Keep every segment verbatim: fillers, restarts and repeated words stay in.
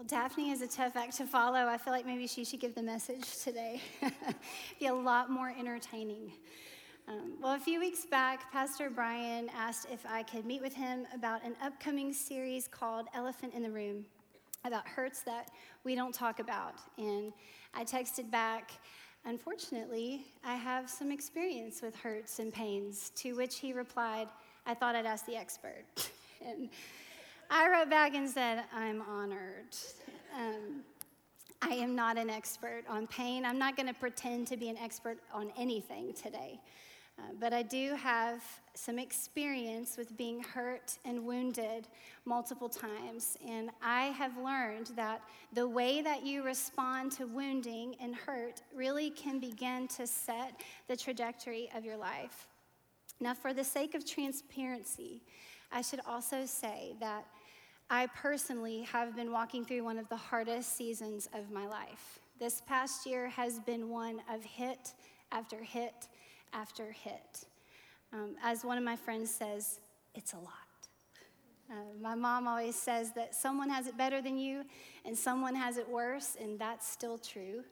Well, Daphne is a tough act to follow. I feel like maybe she should give the message today. Be a lot more entertaining. Um, well, a few weeks back, Pastor Brian asked if I could meet with him about an upcoming series called Elephant in the Room, about hurts that we don't talk about. And I texted back, unfortunately, I have some experience with hurts and pains, to which he replied, I thought I'd ask the expert. And I wrote back and said, I'm honored. Um, I am not an expert on pain. I'm not going to pretend to be an expert on anything today. Uh, but I do have some experience with being hurt and wounded multiple times, and I have learned that the way that you respond to wounding and hurt really can begin to set the trajectory of your life. Now, for the sake of transparency, I should also say that I personally have been walking through one of the hardest seasons of my life. This past year has been one of hit after hit after hit. Um, as one of my friends says, it's a lot. Uh, my mom always says that someone has it better than you and someone has it worse, and that's still true.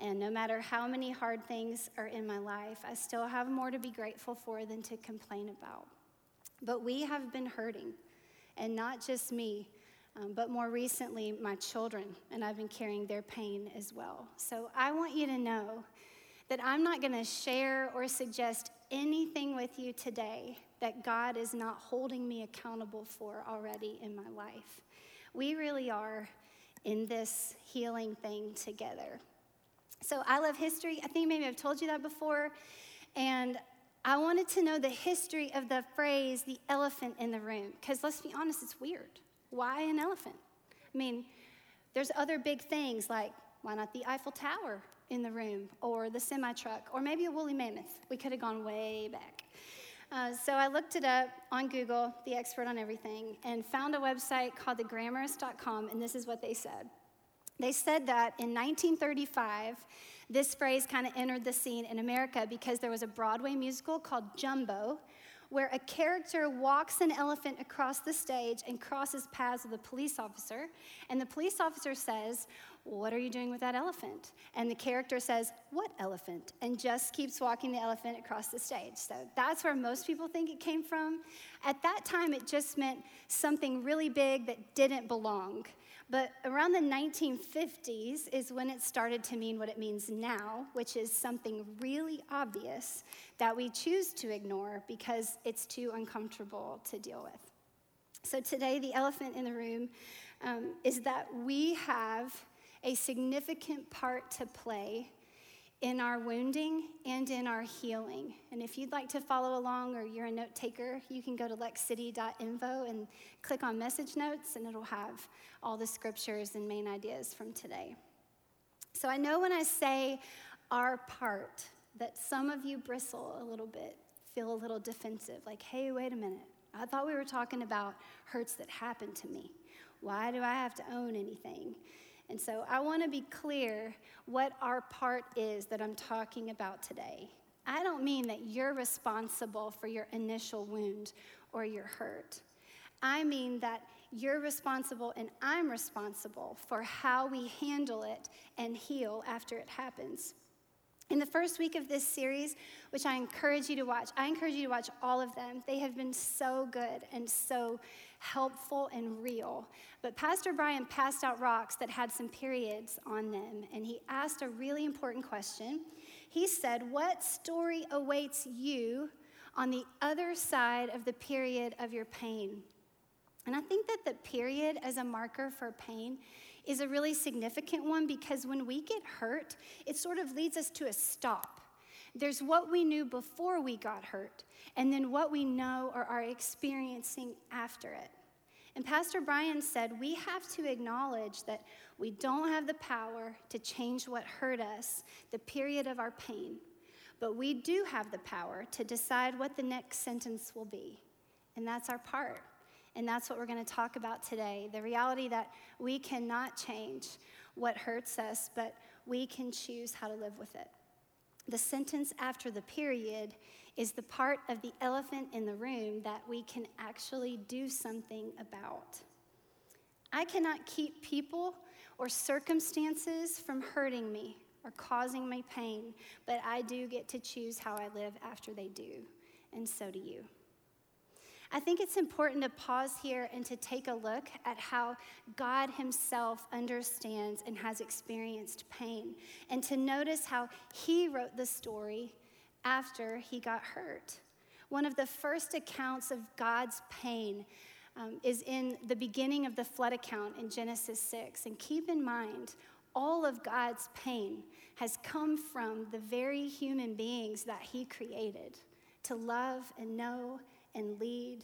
And no matter how many hard things are in my life, I still have more to be grateful for than to complain about. But we have been hurting, and not just me, um, but more recently, my children, and I've been carrying their pain as well. So I want you to know that I'm not going to share or suggest anything with you today that God is not holding me accountable for already in my life. We really are in this healing thing together. So I love history. I think maybe I've told you that before, and I wanted to know the history of the phrase, the elephant in the room, because let's be honest, it's weird. Why an elephant? I mean, there's other big things like, why not the Eiffel Tower in the room, or the semi-truck, or maybe a woolly mammoth? We could have gone way back. Uh, so I looked it up on Google, the expert on everything, and found a website called the grammarist dot com, and this is what they said. They said that in nineteen thirty-five, this phrase kind of entered the scene in America because there was a Broadway musical called Jumbo, where a character walks an elephant across the stage and crosses paths with a police officer, and the police officer says, what are you doing with that elephant? And the character says, what elephant? And just keeps walking the elephant across the stage. So that's where most people think it came from. At that time, it just meant something really big that didn't belong. But around the nineteen fifties is when it started to mean what it means now, which is something really obvious that we choose to ignore because it's too uncomfortable to deal with. So today, the elephant in the room um, is that we have a significant part to play in our wounding and in our healing. And if you'd like to follow along, or you're a note taker, you can go to lex city dot info and click on message notes, and it'll have all the scriptures and main ideas from today. So I know when I say our part, that some of you bristle a little bit, feel a little defensive, like, hey, wait a minute. I thought we were talking about hurts that happened to me. Why do I have to own anything? And so I want to be clear what our part is that I'm talking about today. I don't mean that you're responsible for your initial wound or your hurt. I mean that you're responsible and I'm responsible for how we handle it and heal after it happens. In the first week of this series, which I encourage you to watch, I encourage you to watch all of them. They have been so good and so helpful and real. But Pastor Brian passed out rocks that had some periods on them, and he asked a really important question. He said, what story awaits you on the other side of the period of your pain? And I think that the period as a marker for pain is a really significant one, because when we get hurt, it sort of leads us to a stop. There's what we knew before we got hurt, and then what we know or are experiencing after it. And Pastor Brian said we have to acknowledge that we don't have the power to change what hurt us, the period of our pain, but we do have the power to decide what the next sentence will be, and that's our part. And that's what we're going to talk about today, the reality that we cannot change what hurts us, but we can choose how to live with it. The sentence after the period is the part of the elephant in the room that we can actually do something about. I cannot keep people or circumstances from hurting me or causing me pain, but I do get to choose how I live after they do, and so do you. I think it's important to pause here and to take a look at how God himself understands and has experienced pain, and to notice how he wrote the story after he got hurt. One of the first accounts of God's pain um, is in the beginning of the flood account in Genesis six. And keep in mind, all of God's pain has come from the very human beings that he created to love and know and lead,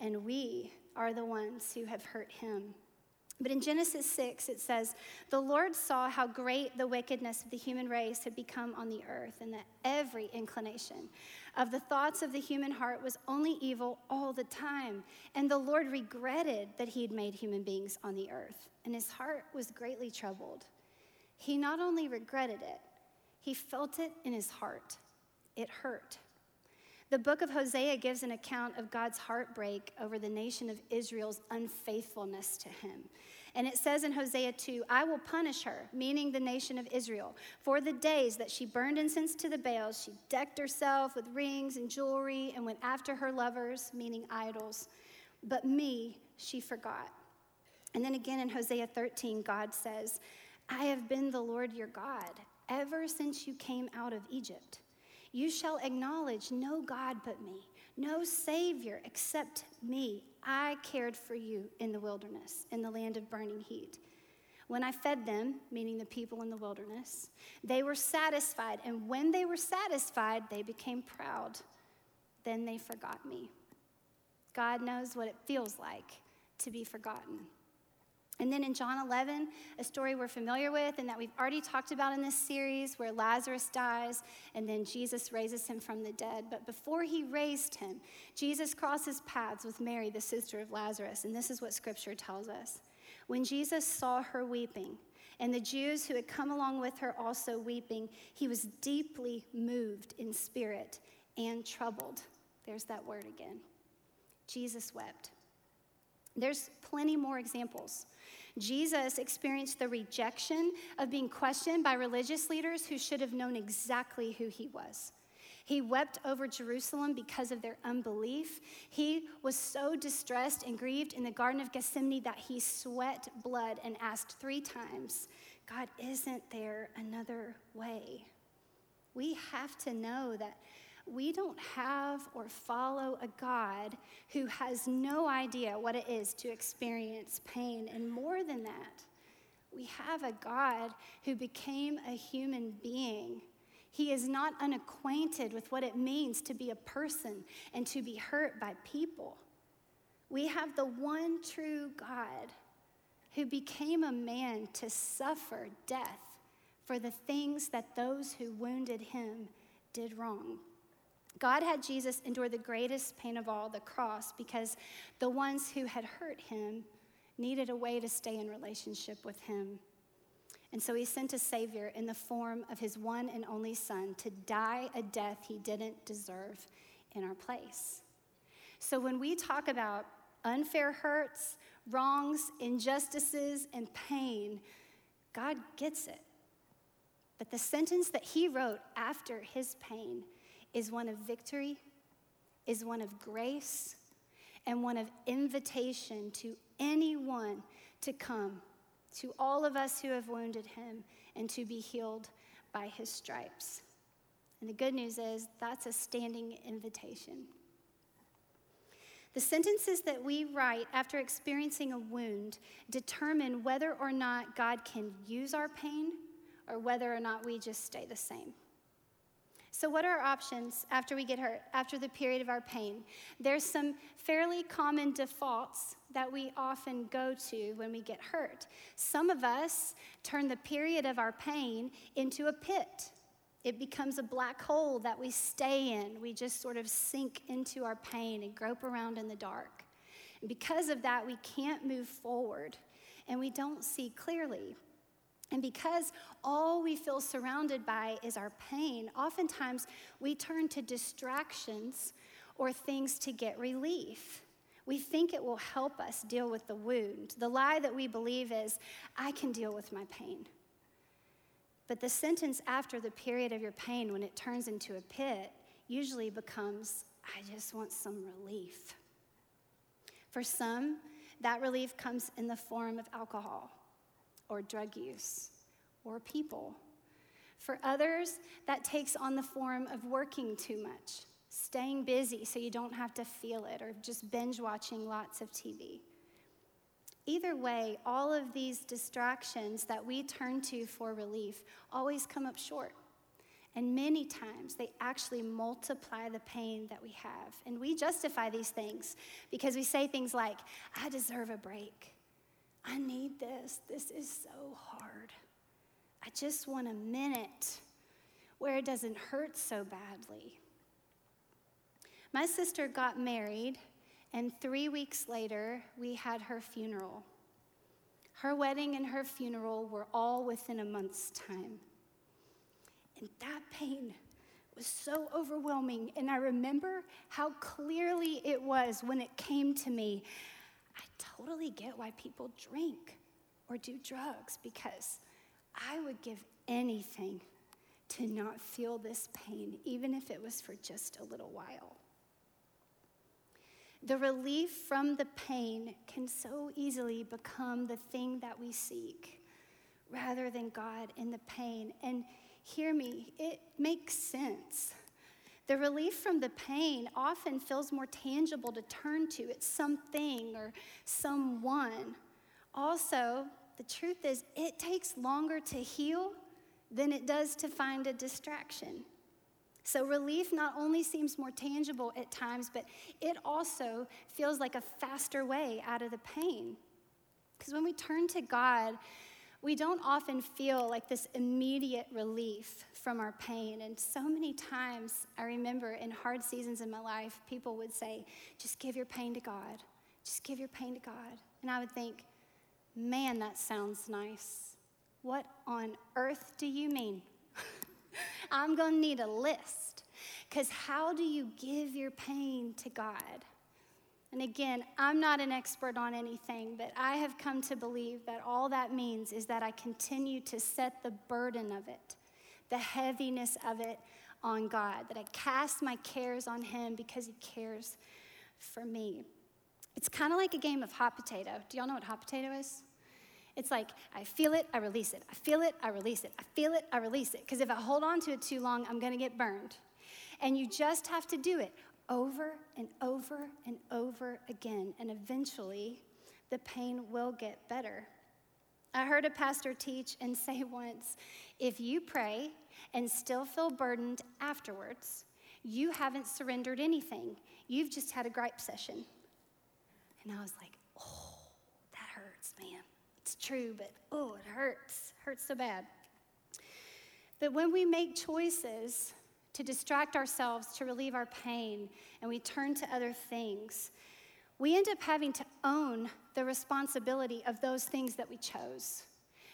and we are the ones who have hurt him. But in Genesis six, it says, "The Lord saw how great the wickedness of the human race had become on the earth, and that every inclination of the thoughts of the human heart was only evil all the time. And the Lord regretted that he had made human beings on the earth, and his heart was greatly troubled." He not only regretted it, he felt it in his heart. It hurt. The book of Hosea gives an account of God's heartbreak over the nation of Israel's unfaithfulness to him. And it says in Hosea two, "I will punish her," meaning the nation of Israel, "for the days that she burned incense to the Baals. She decked herself with rings and jewelry and went after her lovers," meaning idols. "But me, she forgot." And then again in Hosea thirteen, God says, "I have been the Lord your God ever since you came out of Egypt. You shall acknowledge no God but me, no Savior except me. I cared for you in the wilderness, in the land of burning heat. When I fed them," meaning the people in the wilderness, "they were satisfied. And when they were satisfied, they became proud. Then they forgot me." God knows what it feels like to be forgotten. And then in John eleven, a story we're familiar with and that we've already talked about in this series, where Lazarus dies and then Jesus raises him from the dead. But before he raised him, Jesus crosses paths with Mary, the sister of Lazarus. And this is what scripture tells us. "When Jesus saw her weeping, and the Jews who had come along with her also weeping, he was deeply moved in spirit and troubled." There's that word again. Jesus wept. There's plenty more examples. Jesus experienced the rejection of being questioned by religious leaders who should have known exactly who he was. He wept over Jerusalem because of their unbelief. He was so distressed and grieved in the Garden of Gethsemane that he sweat blood and asked three times, "God, isn't there another way?" We have to know that we don't have or follow a God who has no idea what it is to experience pain. And more than that, we have a God who became a human being. He is not unacquainted with what it means to be a person and to be hurt by people. We have the one true God who became a man to suffer death for the things that those who wounded him did wrong. God had Jesus endure the greatest pain of all, the cross, because the ones who had hurt him needed a way to stay in relationship with him. And so he sent a Savior in the form of his one and only Son to die a death he didn't deserve in our place. So when we talk about unfair hurts, wrongs, injustices, and pain, God gets it. But the sentence that he wrote after his pain is one of victory, is one of grace, and one of invitation to anyone to come, to all of us who have wounded him, and to be healed by his stripes. And the good news is that's a standing invitation. The sentences that we write after experiencing a wound determine whether or not God can use our pain or whether or not we just stay the same. So what are our options after we get hurt, after the period of our pain? There's some fairly common defaults that we often go to when we get hurt. Some of us turn the period of our pain into a pit. It becomes a black hole that we stay in. We just sort of sink into our pain and grope around in the dark. And because of that, we can't move forward, and we don't see clearly. And because all we feel surrounded by is our pain, oftentimes we turn to distractions or things to get relief. we think it will help us deal with the wound. The lie that we believe is, I can deal with my pain. But the sentence after the period of your pain, when it turns into a pit, usually becomes, I just want some relief. For some, that relief comes in the form of alcohol or drug use or people. For others, that takes on the form of working too much, staying busy so you don't have to feel it, or just binge watching lots of T V. Either way, all of these distractions that we turn to for relief always come up short. And many times, they actually multiply the pain that we have. And we justify these things because we say things like, I deserve a break. I need this. This is so hard. I just want a minute where it doesn't hurt so badly. My sister got married, and three weeks later, we had her funeral. Her wedding and her funeral were all within a month's time. And that pain was so overwhelming, and I remember how clearly it was when it came to me. I totally get why people drink or do drugs, because I would give anything to not feel this pain, even if it was for just a little while. The relief from the pain can so easily become the thing that we seek, rather than God in the pain. And hear me, it makes sense. The relief from the pain often feels more tangible to turn to. It's something or someone. Also, the truth is, it takes longer to heal than it does to find a distraction. So relief not only seems more tangible at times, but it also feels like a faster way out of the pain. Because when we turn to God, we don't often feel like this immediate relief from our pain. And so many times, I remember in hard seasons in my life, people would say, just give your pain to God. Just give your pain to God. And I would think, man, that sounds nice. What on earth do you mean? I'm going to need a list. Because how do you give your pain to God? And again, I'm not an expert on anything, but I have come to believe that all that means is that I continue to set the burden of it, the heaviness of it on God, that I cast my cares on him because he cares for me. It's kind of like a game of hot potato. Do y'all know what hot potato is? It's like, I feel it, I release it. I feel it, I release it. I feel it, I release it. Because if I hold on to it too long, I'm going to get burned. And you just have to do it over and over and over again, and eventually the pain will get better. I heard a pastor teach and say once, if you pray and still feel burdened afterwards, you haven't surrendered anything. You've just had a gripe session. And I was like, oh, that hurts, man. It's true, but oh, it hurts. It hurts so bad. But when we make choices to distract ourselves, to relieve our pain, and we turn to other things, we end up having to own the responsibility of those things that we chose.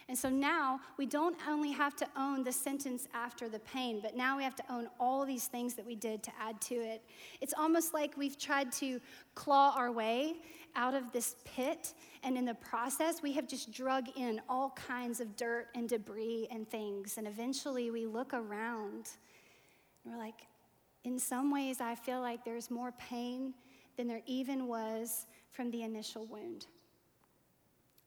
And so now we don't only have to own the sentence after the pain, but now we have to own all these things that we did to add to it. It's almost like we've tried to claw our way out of this pit, and in the process, we have just drug in all kinds of dirt and debris and things, and eventually we look around. We're like, in some ways, I feel like there's more pain than there even was from the initial wound.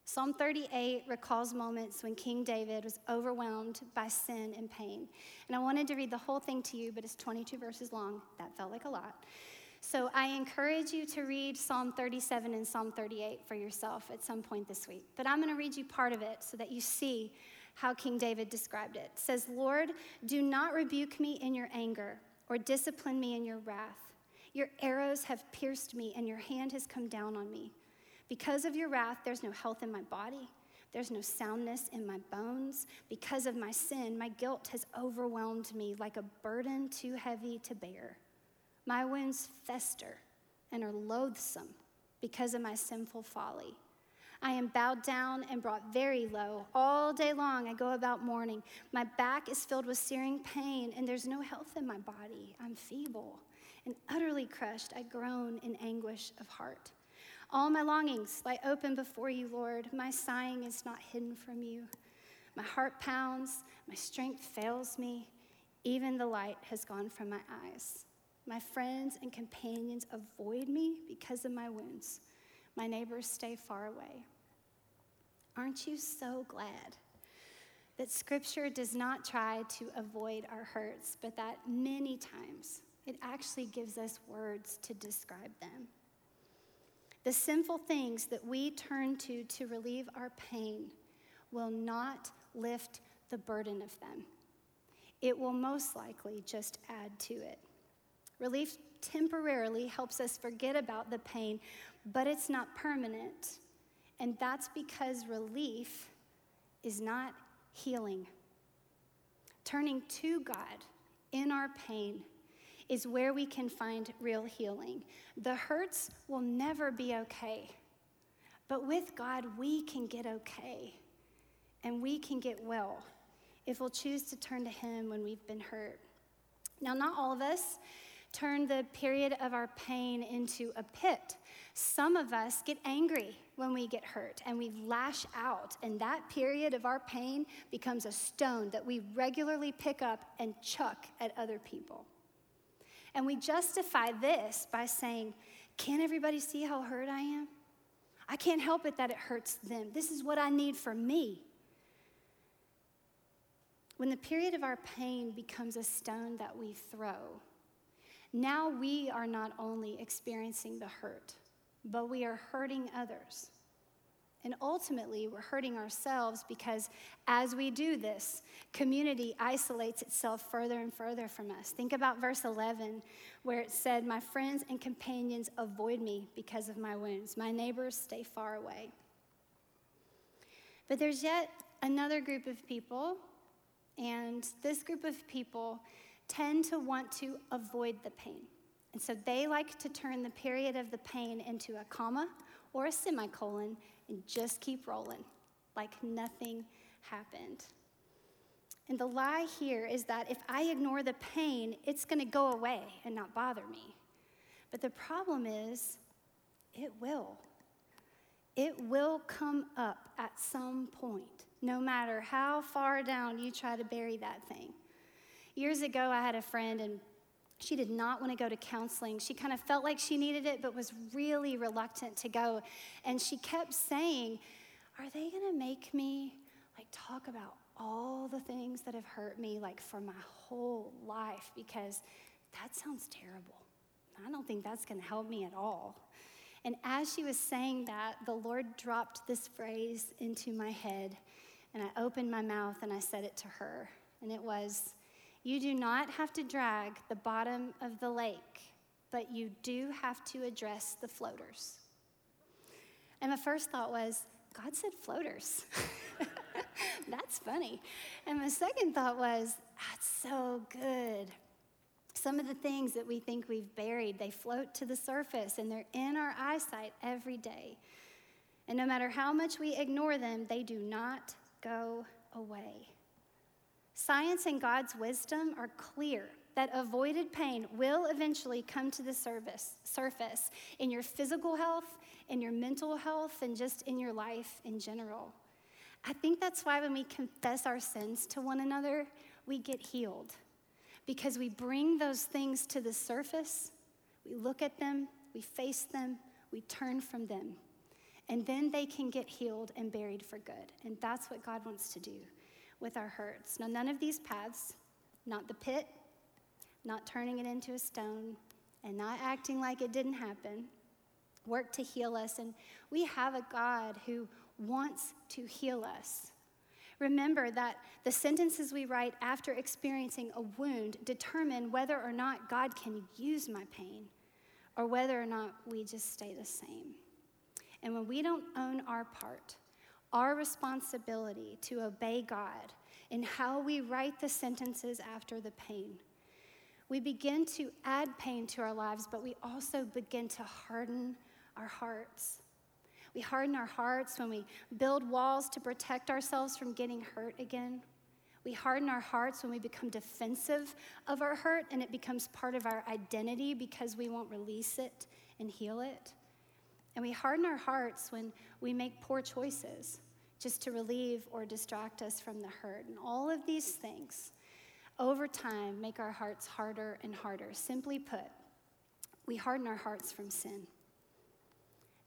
Psalm thirty-eight recalls moments when King David was overwhelmed by sin and pain. And I wanted to read the whole thing to you, but it's twenty-two verses long. That felt like a lot. So I encourage you to read Psalm thirty-seven and Psalm thirty-eight for yourself at some point this week. But I'm going to read you part of it so that you see how King David described it. It says, Lord, do not rebuke me in your anger or discipline me in your wrath. Your arrows have pierced me and your hand has come down on me. Because of your wrath, there's no health in my body. There's no soundness in my bones. Because of my sin, my guilt has overwhelmed me like a burden too heavy to bear. My wounds fester and are loathsome because of my sinful folly. I am bowed down and brought very low. All day long I go about mourning. My back is filled with searing pain, and there's no health in my body. I'm feeble and utterly crushed. I groan in anguish of heart. All my longings lie open before you, Lord. My sighing is not hidden from you. My heart pounds, my strength fails me. Even the light has gone from my eyes. My friends and companions avoid me because of my wounds. My neighbors stay far away. Aren't you so glad that Scripture does not try to avoid our hurts, but that many times it actually gives us words to describe them? The sinful things that we turn to to relieve our pain will not lift the burden of them. It will most likely just add to it. Relief temporarily helps us forget about the pain, but it's not permanent. And that's because relief is not healing. Turning to God in our pain is where we can find real healing. The hurts will never be okay, but with God, we can get okay and we can get well if we'll choose to turn to Him when we've been hurt. Now, not all of us turn the period of our pain into a pit. Some of us get angry when we get hurt and we lash out, and that period of our pain becomes a stone that we regularly pick up and chuck at other people. And we justify this by saying, "Can't everybody see how hurt I am? I can't help it that it hurts them. This is what I need for me." When the period of our pain becomes a stone that we throw, now we are not only experiencing the hurt, but we are hurting others. And ultimately, we're hurting ourselves because as we do this, community isolates itself further and further from us. Think about verse eleven, where it said, "My friends and companions avoid me because of my wounds. My neighbors stay far away." But there's yet another group of people, and this group of people tend to want to avoid the pain. And so they like to turn the period of the pain into a comma or a semicolon and just keep rolling like nothing happened. And the lie here is that if I ignore the pain, it's going to go away and not bother me. But the problem is, it will. It will come up at some point, no matter how far down you try to bury that thing. Years ago, I had a friend, and she did not want to go to counseling. She kind of felt like she needed it, but was really reluctant to go. And she kept saying, "Are they going to make me like talk about all the things that have hurt me like for my whole life? Because that sounds terrible. I don't think that's going to help me at all." And as she was saying that, the Lord dropped this phrase into my head, and I opened my mouth and I said it to her. And it was, "You do not have to drag the bottom of the lake, but you do have to address the floaters." And my first thought was, God said floaters. That's funny. And my second thought was, that's so good. Some of the things that we think we've buried, they float to the surface, and they're in our eyesight every day. And no matter how much we ignore them, they do not go away. Science and God's wisdom are clear that avoided pain will eventually come to the surface in your physical health, in your mental health, and just in your life in general. I think that's why when we confess our sins to one another, we get healed, because we bring those things to the surface, we look at them, we face them, we turn from them, and then they can get healed and buried for good. And that's what God wants to do with our hurts. Now, none of these paths, not the pit, not turning it into a stone, and not acting like it didn't happen, work to heal us. And we have a God who wants to heal us. Remember that the sentences we write after experiencing a wound determine whether or not God can use my pain, or whether or not we just stay the same. And when we don't own our part, our responsibility to obey God in how we write the sentences after the pain, we begin to add pain to our lives, but we also begin to harden our hearts. We harden our hearts when we build walls to protect ourselves from getting hurt again. We harden our hearts when we become defensive of our hurt, and it becomes part of our identity because we won't release it and heal it. And we harden our hearts when we make poor choices just to relieve or distract us from the hurt. And all of these things, over time, make our hearts harder and harder. Simply put, we harden our hearts from sin.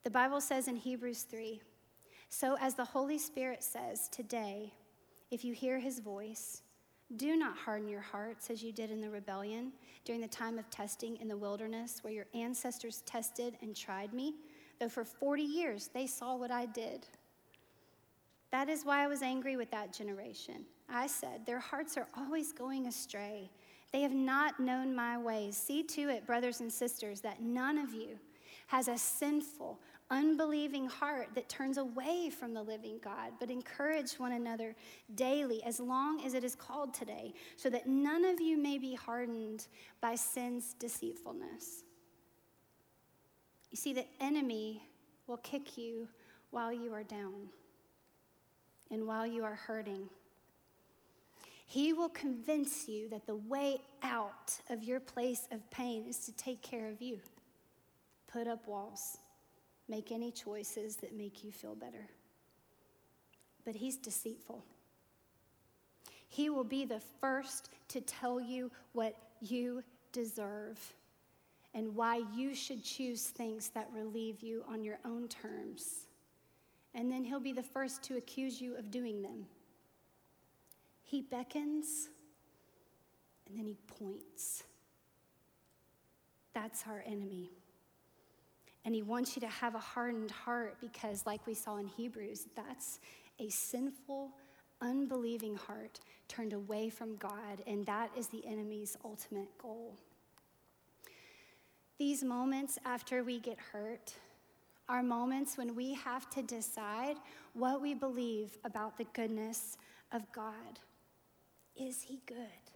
The Bible says in Hebrews three, so as the Holy Spirit says today, if you hear his voice, do not harden your hearts as you did in the rebellion during the time of testing in the wilderness where your ancestors tested and tried me, though for forty years they saw what I did. That is why I was angry with that generation. I said, their hearts are always going astray. They have not known my ways. See to it, brothers and sisters, that none of you has a sinful, unbelieving heart that turns away from the living God, but encourage one another daily as long as it is called today, so that none of you may be hardened by sin's deceitfulness. You see, the enemy will kick you while you are down and while you are hurting. He will convince you that the way out of your place of pain is to take care of you. Put up walls. Make any choices that make you feel better. But he's deceitful. He will be the first to tell you what you deserve and why you should choose things that relieve you on your own terms. And then he'll be the first to accuse you of doing them. He beckons, and then he points. That's our enemy. And he wants you to have a hardened heart because, like we saw in Hebrews, that's a sinful, unbelieving heart turned away from God, and that is the enemy's ultimate goal. These moments after we get hurt are moments when we have to decide what we believe about the goodness of God. Is he good?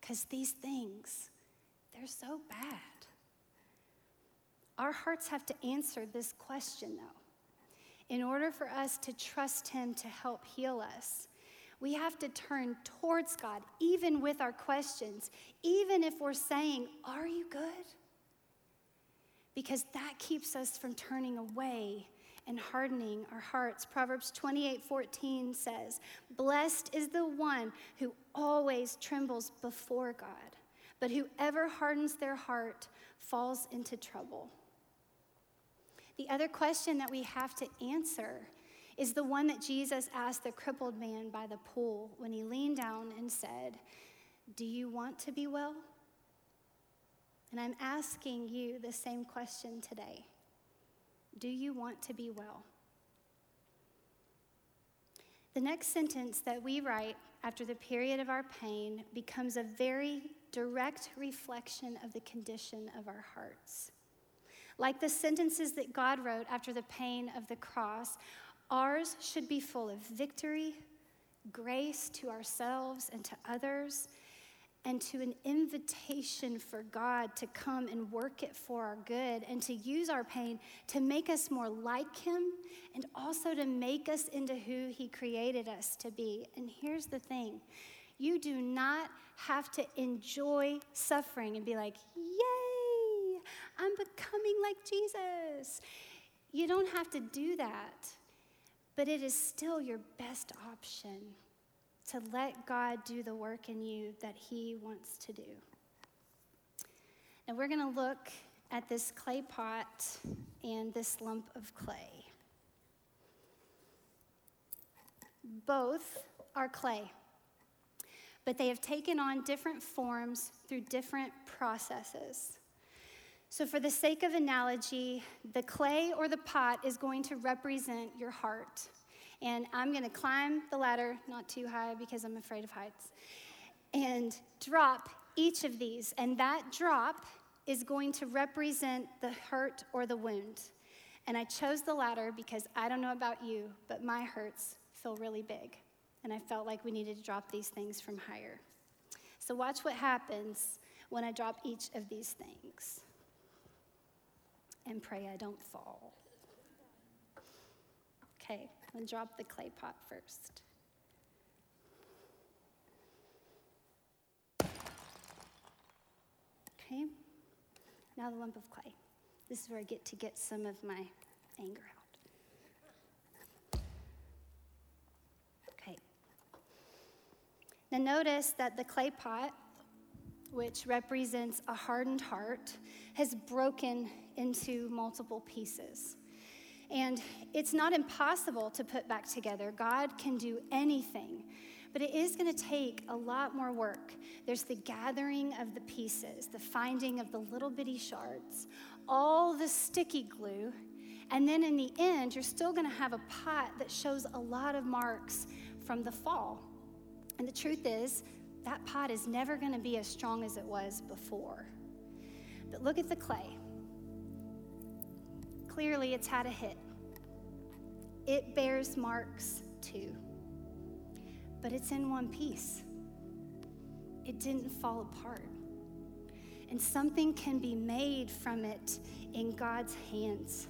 Because these things, they're so bad. Our hearts have to answer this question, though. In order for us to trust him to help heal us, we have to turn towards God, even with our questions, even if we're saying, are you good? Because that keeps us from turning away and hardening our hearts. Proverbs twenty-eight fourteen says, blessed is the one who always trembles before God, but whoever hardens their heart falls into trouble. The other question that we have to answer is the one that Jesus asked the crippled man by the pool when he leaned down and said, do you want to be well? And I'm asking you the same question today. Do you want to be well? The next sentence that we write after the period of our pain becomes a very direct reflection of the condition of our hearts. Like the sentences that God wrote after the pain of the cross, ours should be full of victory, grace to ourselves and to others, and to an invitation for God to come and work it for our good and to use our pain to make us more like him and also to make us into who he created us to be. And here's the thing. You do not have to enjoy suffering and be like, yay, I'm becoming like Jesus. You don't have to do that, but it is still your best option to let God do the work in you that he wants to do. Now we're gonna look at this clay pot and this lump of clay. Both are clay, but they have taken on different forms through different processes. So for the sake of analogy, the clay or the pot is going to represent your heart. And I'm gonna climb the ladder, not too high because I'm afraid of heights, and drop each of these. And that drop is going to represent the hurt or the wound. And I chose the ladder because I don't know about you, but my hurts feel really big. And I felt like we needed to drop these things from higher. So watch what happens when I drop each of these things. And pray I don't fall. Okay, I'm gonna drop the clay pot first. Okay, now the lump of clay. This is where I get to get some of my anger out. Okay. Now notice that the clay pot, which represents a hardened heart, has broken into multiple pieces. And it's not impossible to put back together. God can do anything. But it is going to take a lot more work. There's the gathering of the pieces, the finding of the little bitty shards, all the sticky glue, and then in the end, you're still going to have a pot that shows a lot of marks from the fall. And the truth is, that pot is never going to be as strong as it was before. But look at the clay. Clearly, it's had a hit. It bears marks too. But it's in one piece. It didn't fall apart. And something can be made from it in God's hands.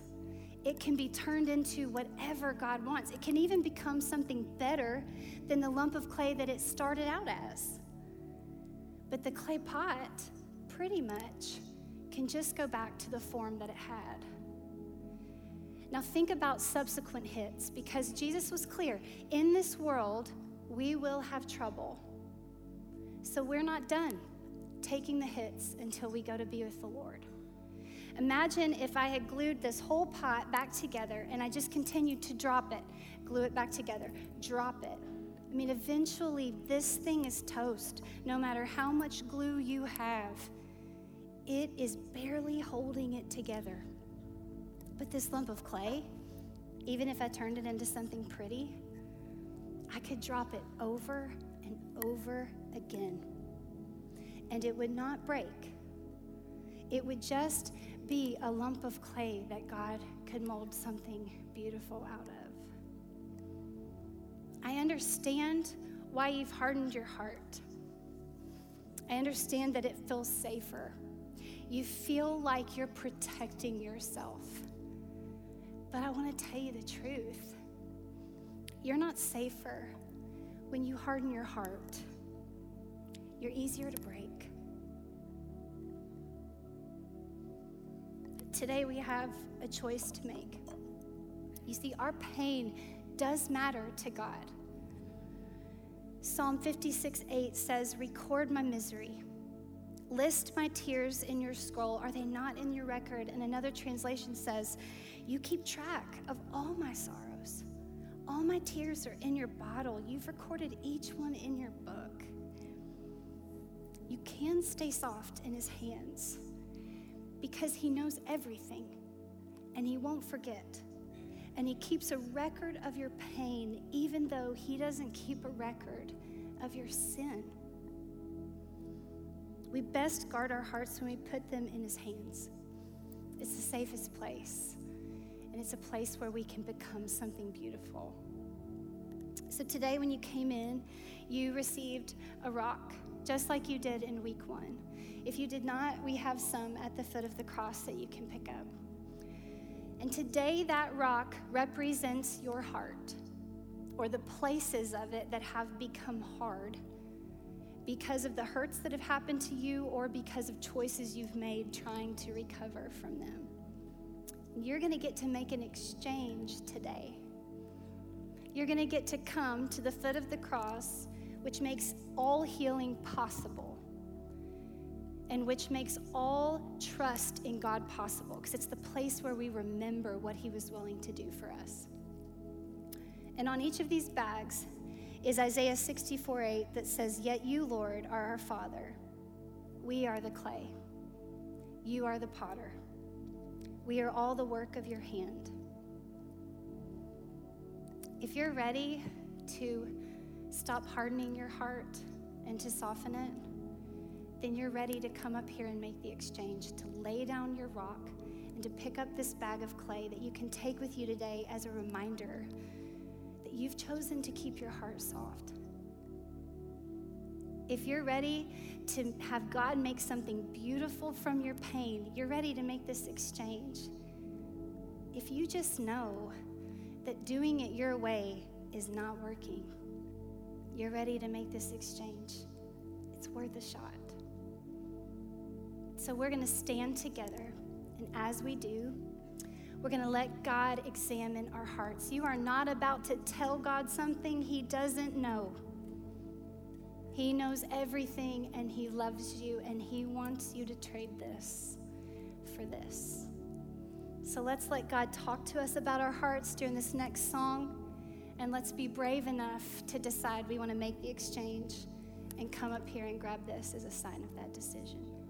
It can be turned into whatever God wants. It can even become something better than the lump of clay that it started out as. But the clay pot, pretty much, can just go back to the form that it had. Now think about subsequent hits, because Jesus was clear. In this world, we will have trouble. So we're not done taking the hits until we go to be with the Lord. Imagine if I had glued this whole pot back together and I just continued to drop it, glue it back together, drop it. I mean, eventually this thing is toast. No matter how much glue you have, it is barely holding it together. But this lump of clay, even if I turned it into something pretty, I could drop it over and over again, and it would not break. It would just be a lump of clay that God could mold something beautiful out of. I understand why you've hardened your heart. I understand that it feels safer. You feel like you're protecting yourself. But I want to tell you the truth. You're not safer when you harden your heart. You're easier to break. Today we have a choice to make. You see, our pain does matter to God. Psalm fifty-six eight says, "Record my misery. List my tears in your scroll. Are they not in your record?" And another translation says, "You keep track of all my sorrows. All my tears are in your bottle. You've recorded each one in your book." You can stay soft in his hands because he knows everything and he won't forget. And he keeps a record of your pain, even though he doesn't keep a record of your sin. We best guard our hearts when we put them in his hands. It's the safest place. And it's a place where we can become something beautiful. So today when you came in, you received a rock, just like you did in week one. If you did not, we have some at the foot of the cross that you can pick up. And today that rock represents your heart, or the places of it that have become hard because of the hurts that have happened to you or because of choices you've made trying to recover from them. You're going to get to make an exchange today. You're going to get to come to the foot of the cross, which makes all healing possible and which makes all trust in God possible, because it's the place where we remember what he was willing to do for us. And on each of these bags is Isaiah sixty-four eight that says, "Yet you, Lord, are our Father. We are the clay. You are the potter. We are all the work of your hand." If you're ready to stop hardening your heart and to soften it, then you're ready to come up here and make the exchange, to lay down your rock and to pick up this bag of clay that you can take with you today as a reminder that you've chosen to keep your heart soft. If you're ready to have God make something beautiful from your pain, you're ready to make this exchange. If you just know that doing it your way is not working, you're ready to make this exchange. It's worth a shot. So we're going to stand together And as we do, we're going to let God examine our hearts. You are not about to tell God something he doesn't know. He knows everything, and he loves you, and he wants you to trade this for this. So let's let God talk to us about our hearts during this next song, and let's be brave enough to decide we want to make the exchange and come up here and grab this as a sign of that decision.